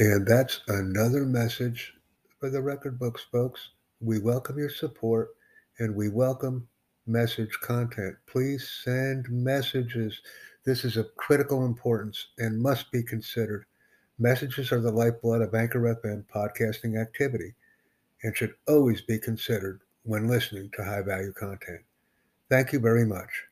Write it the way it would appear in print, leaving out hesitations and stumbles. And that's another message for the record books, folks. We welcome your support and we welcome message content. Please send messages. This is of critical importance and must be considered. Messages are the lifeblood of Anchor FM podcasting activity and should always be considered when listening to high-value content. Thank you very much.